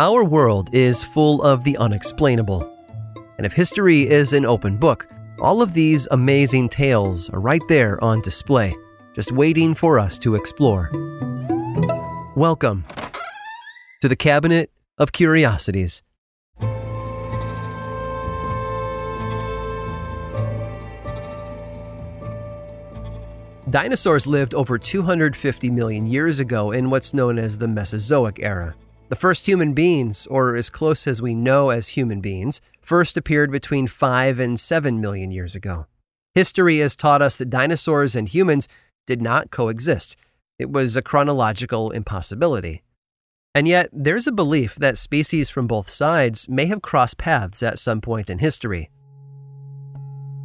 Our world is full of the unexplainable. And if history is an open book, all of these amazing tales are right there on display, just waiting for us to explore. Welcome to the Cabinet of Curiosities. Dinosaurs lived over 250 million years ago in what's known as the Mesozoic Era. The first human beings, or as close as we know as human beings, first appeared between 5 and 7 million years ago. History has taught us that dinosaurs and humans did not coexist. It was a chronological impossibility. And yet, there's a belief that species from both sides may have crossed paths at some point in history.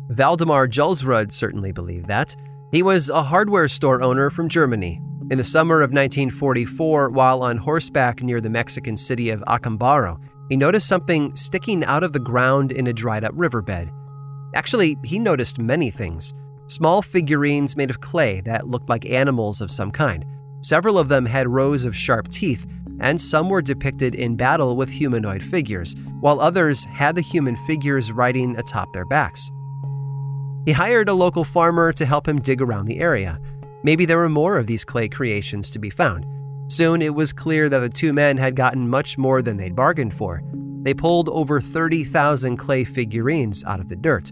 Waldemar Julsrud certainly believed that. He was a hardware store owner from Germany. In the summer of 1944, while on horseback near the Mexican city of Acámbaro, he noticed something sticking out of the ground in a dried-up riverbed. Actually, he noticed many things. Small figurines made of clay that looked like animals of some kind. Several of them had rows of sharp teeth, and some were depicted in battle with humanoid figures, while others had the human figures riding atop their backs. He hired a local farmer to help him dig around the area. Maybe there were more of these clay creations to be found. Soon it was clear that the two men had gotten much more than they'd bargained for. They pulled over 30,000 clay figurines out of the dirt.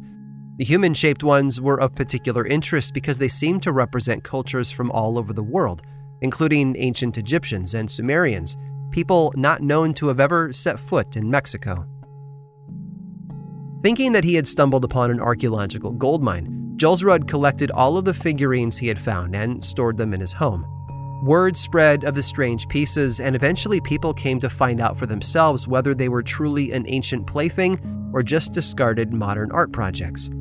The human-shaped ones were of particular interest because they seemed to represent cultures from all over the world, including ancient Egyptians and Sumerians, people not known to have ever set foot in Mexico. Thinking that he had stumbled upon an archaeological gold mine, Julsrud collected all of the figurines he had found and stored them in his home. Word spread of the strange pieces, and eventually people came to find out for themselves whether they were truly an ancient plaything or just discarded modern art projects.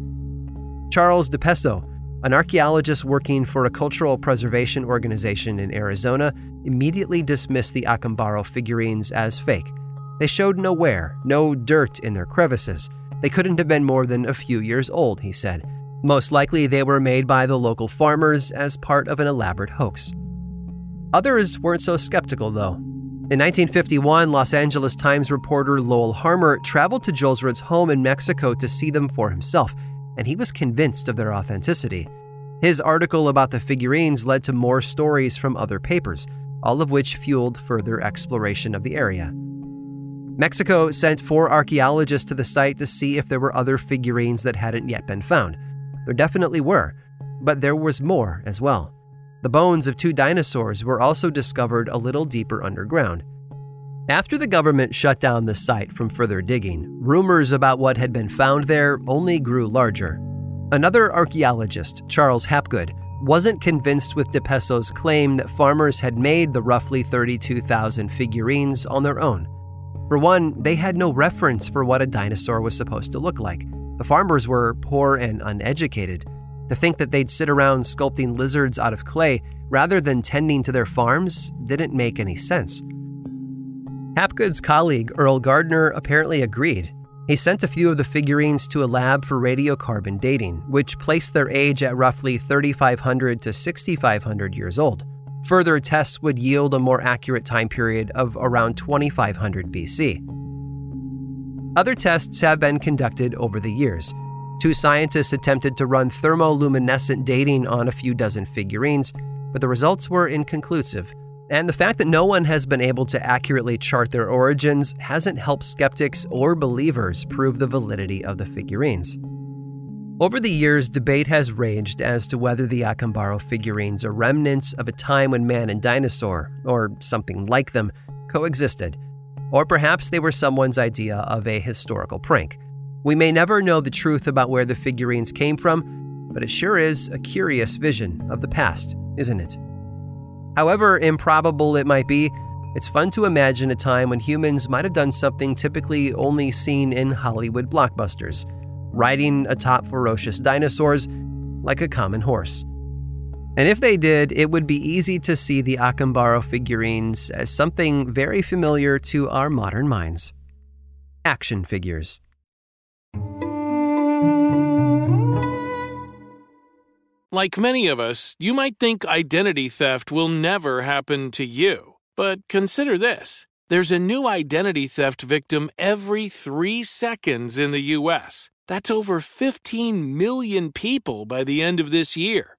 Charles DiPeso, an archaeologist working for a cultural preservation organization in Arizona, immediately dismissed the Acámbaro figurines as fake. They showed no wear, no dirt in their crevices. They couldn't have been more than a few years old, he said. Most likely they were made by the local farmers as part of an elaborate hoax. Others weren't so skeptical, though. In 1951, Los Angeles Times reporter Lowell Harmer traveled to Julsrud's home in Mexico to see them for himself, and he was convinced of their authenticity. His article about the figurines led to more stories from other papers, all of which fueled further exploration of the area. Mexico sent 4 archaeologists to the site to see if there were other figurines that hadn't yet been found. There definitely were, but there was more as well. The bones of 2 dinosaurs were also discovered a little deeper underground. After the government shut down the site from further digging, rumors about what had been found there only grew larger. Another archaeologist, Charles Hapgood, wasn't convinced with DiPeso's claim that farmers had made the roughly 32,000 figurines on their own. For one, they had no reference for what a dinosaur was supposed to look like. The farmers were poor and uneducated. To think that they'd sit around sculpting lizards out of clay rather than tending to their farms didn't make any sense. Hapgood's colleague, Earl Gardner, apparently agreed. He sent a few of the figurines to a lab for radiocarbon dating, which placed their age at roughly 3,500 to 6,500 years old. Further tests would yield a more accurate time period of around 2500 BC. Other tests have been conducted over the years. 2 scientists attempted to run thermoluminescent dating on a few dozen figurines, but the results were inconclusive. And the fact that no one has been able to accurately chart their origins hasn't helped skeptics or believers prove the validity of the figurines. Over the years, debate has raged as to whether the Acámbaro figurines are remnants of a time when man and dinosaur, or something like them, coexisted, or perhaps they were someone's idea of a historical prank. We may never know the truth about where the figurines came from, but it sure is a curious vision of the past, isn't it? However improbable it might be, it's fun to imagine a time when humans might have done something typically only seen in Hollywood blockbusters, riding atop ferocious dinosaurs like a common horse. And if they did, it would be easy to see the Acámbaro figurines as something very familiar to our modern minds. Action figures. Like many of us, you might think identity theft will never happen to you. But consider this. There's a new identity theft victim every 3 seconds in the U.S. That's over 15 million people by the end of this year,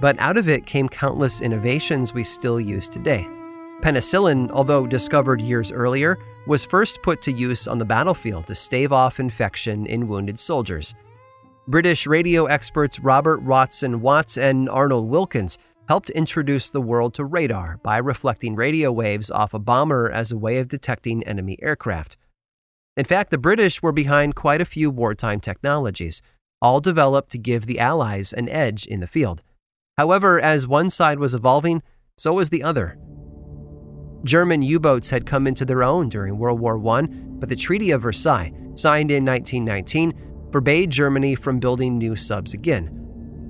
but out of it came countless innovations we still use today. Penicillin, although discovered years earlier, was first put to use on the battlefield to stave off infection in wounded soldiers. British radio experts Robert Watson-Watt and Arnold Wilkins helped introduce the world to radar by reflecting radio waves off a bomber as a way of detecting enemy aircraft. In fact, the British were behind quite a few wartime technologies, all developed to give the Allies an edge in the field. However, as one side was evolving, so was the other. German U-boats had come into their own during World War I, but the Treaty of Versailles, signed in 1919, forbade Germany from building new subs again.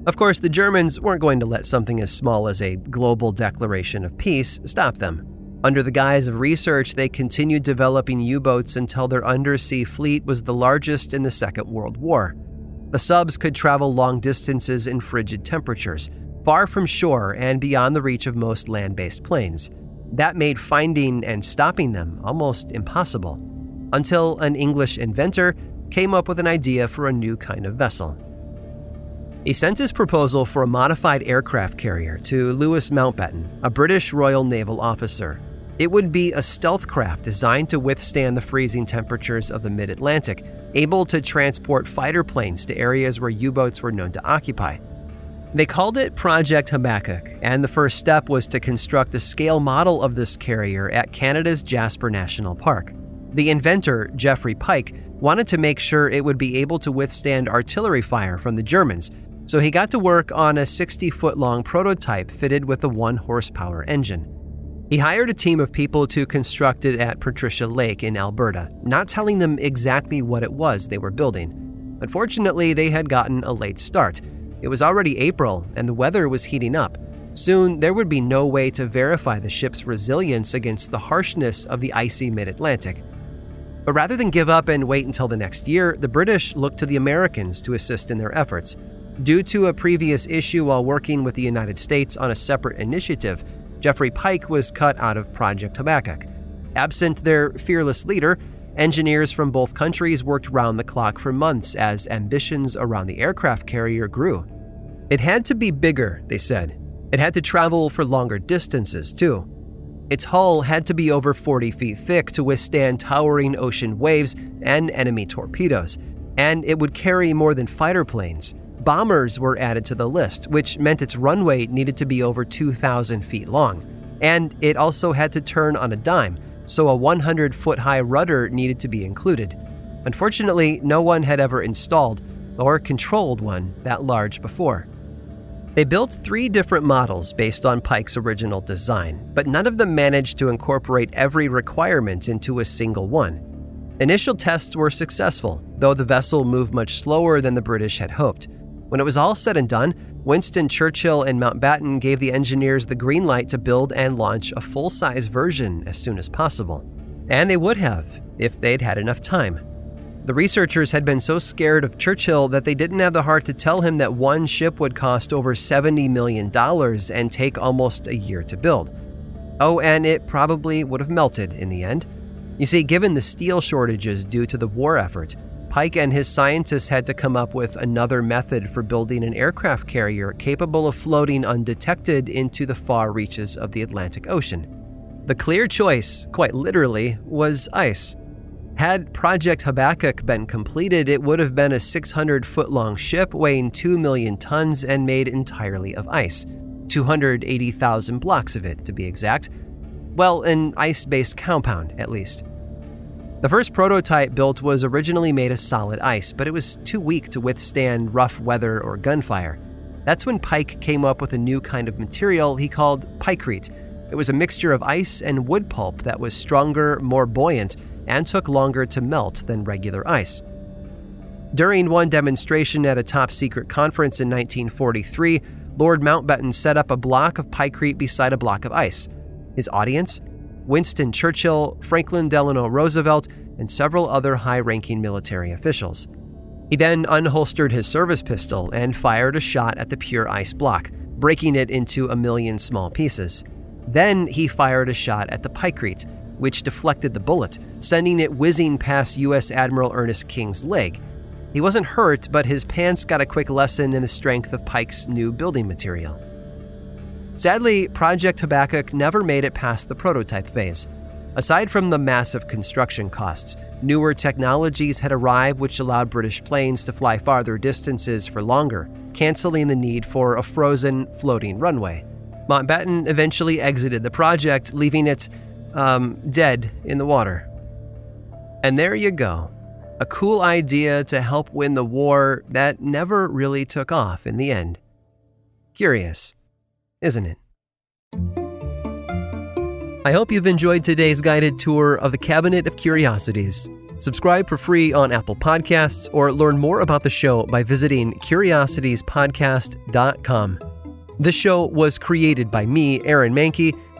Of course, the Germans weren't going to let something as small as a global declaration of peace stop them. Under the guise of research, they continued developing U-boats until their undersea fleet was the largest in the Second World War. The subs could travel long distances in frigid temperatures, far from shore and beyond the reach of most land-based planes. That made finding and stopping them almost impossible, until an English inventor came up with an idea for a new kind of vessel. He sent his proposal for a modified aircraft carrier to Louis Mountbatten, a British Royal Naval officer. It would be a stealth craft designed to withstand the freezing temperatures of the mid-Atlantic, able to transport fighter planes to areas where U-boats were known to occupy. They called it Project Habakkuk, and the first step was to construct a scale model of this carrier at Canada's Jasper National Park. The inventor, Geoffrey Pyke, wanted to make sure it would be able to withstand artillery fire from the Germans, so he got to work on a 60-foot-long prototype fitted with a 1-horsepower engine. He hired a team of people to construct it at Patricia Lake in Alberta, not telling them exactly what it was they were building. Unfortunately, they had gotten a late start. It was already April, and the weather was heating up. Soon, there would be no way to verify the ship's resilience against the harshness of the icy mid-Atlantic. But rather than give up and wait until the next year, the British looked to the Americans to assist in their efforts. Due to a previous issue while working with the United States on a separate initiative, Geoffrey Pyke was cut out of Project Habakkuk. Absent their fearless leader, engineers from both countries worked round the clock for months as ambitions around the aircraft carrier grew. It had to be bigger, they said. It had to travel for longer distances, too. Its hull had to be over 40 feet thick to withstand towering ocean waves and enemy torpedoes, and it would carry more than fighter planes. Bombers were added to the list, which meant its runway needed to be over 2,000 feet long, and it also had to turn on a dime, so a 100-foot-high rudder needed to be included. Unfortunately, no one had ever installed or controlled one that large before. They built 3 different models based on Pyke's original design, but none of them managed to incorporate every requirement into a single one. Initial tests were successful, though the vessel moved much slower than the British had hoped. When it was all said and done, Winston Churchill and Mountbatten gave the engineers the green light to build and launch a full-size version as soon as possible. And they would have, if they'd had enough time. The researchers had been so scared of Churchill that they didn't have the heart to tell him that one ship would cost over $70 million and take almost a year to build. Oh, and it probably would have melted in the end. You see, given the steel shortages due to the war effort, Pyke and his scientists had to come up with another method for building an aircraft carrier capable of floating undetected into the far reaches of the Atlantic Ocean. The clear choice, quite literally, was ice. Had Project Habakkuk been completed, it would have been a 600-foot-long ship weighing 2 million tons and made entirely of ice, 280,000 blocks of it, to be exact. Well, an ice-based compound, at least. The first prototype built was originally made of solid ice, but it was too weak to withstand rough weather or gunfire. That's when Pyke came up with a new kind of material he called Pykrete. It was a mixture of ice and wood pulp that was stronger, more buoyant, and took longer to melt than regular ice. During one demonstration at a top-secret conference in 1943, Lord Mountbatten set up a block of Pykrete beside a block of ice. His audience? Winston Churchill, Franklin Delano Roosevelt, and several other high-ranking military officials. He then unholstered his service pistol and fired a shot at the pure ice block, breaking it into a million small pieces. Then he fired a shot at the Pykrete, which deflected the bullet, sending it whizzing past U.S. Admiral Ernest King's leg. He wasn't hurt, but his pants got a quick lesson in the strength of Pyke's new building material. Sadly, Project Habakkuk never made it past the prototype phase. Aside from the massive construction costs, newer technologies had arrived which allowed British planes to fly farther distances for longer, canceling the need for a frozen, floating runway. Mountbatten eventually exited the project, leaving it dead in the water. And there you go. A cool idea to help win the war that never really took off in the end. Curious, isn't it? I hope you've enjoyed today's guided tour of the Cabinet of Curiosities. Subscribe for free on Apple Podcasts or learn more about the show by visiting curiositiespodcast.com. This show was created by me, Aaron Mankey,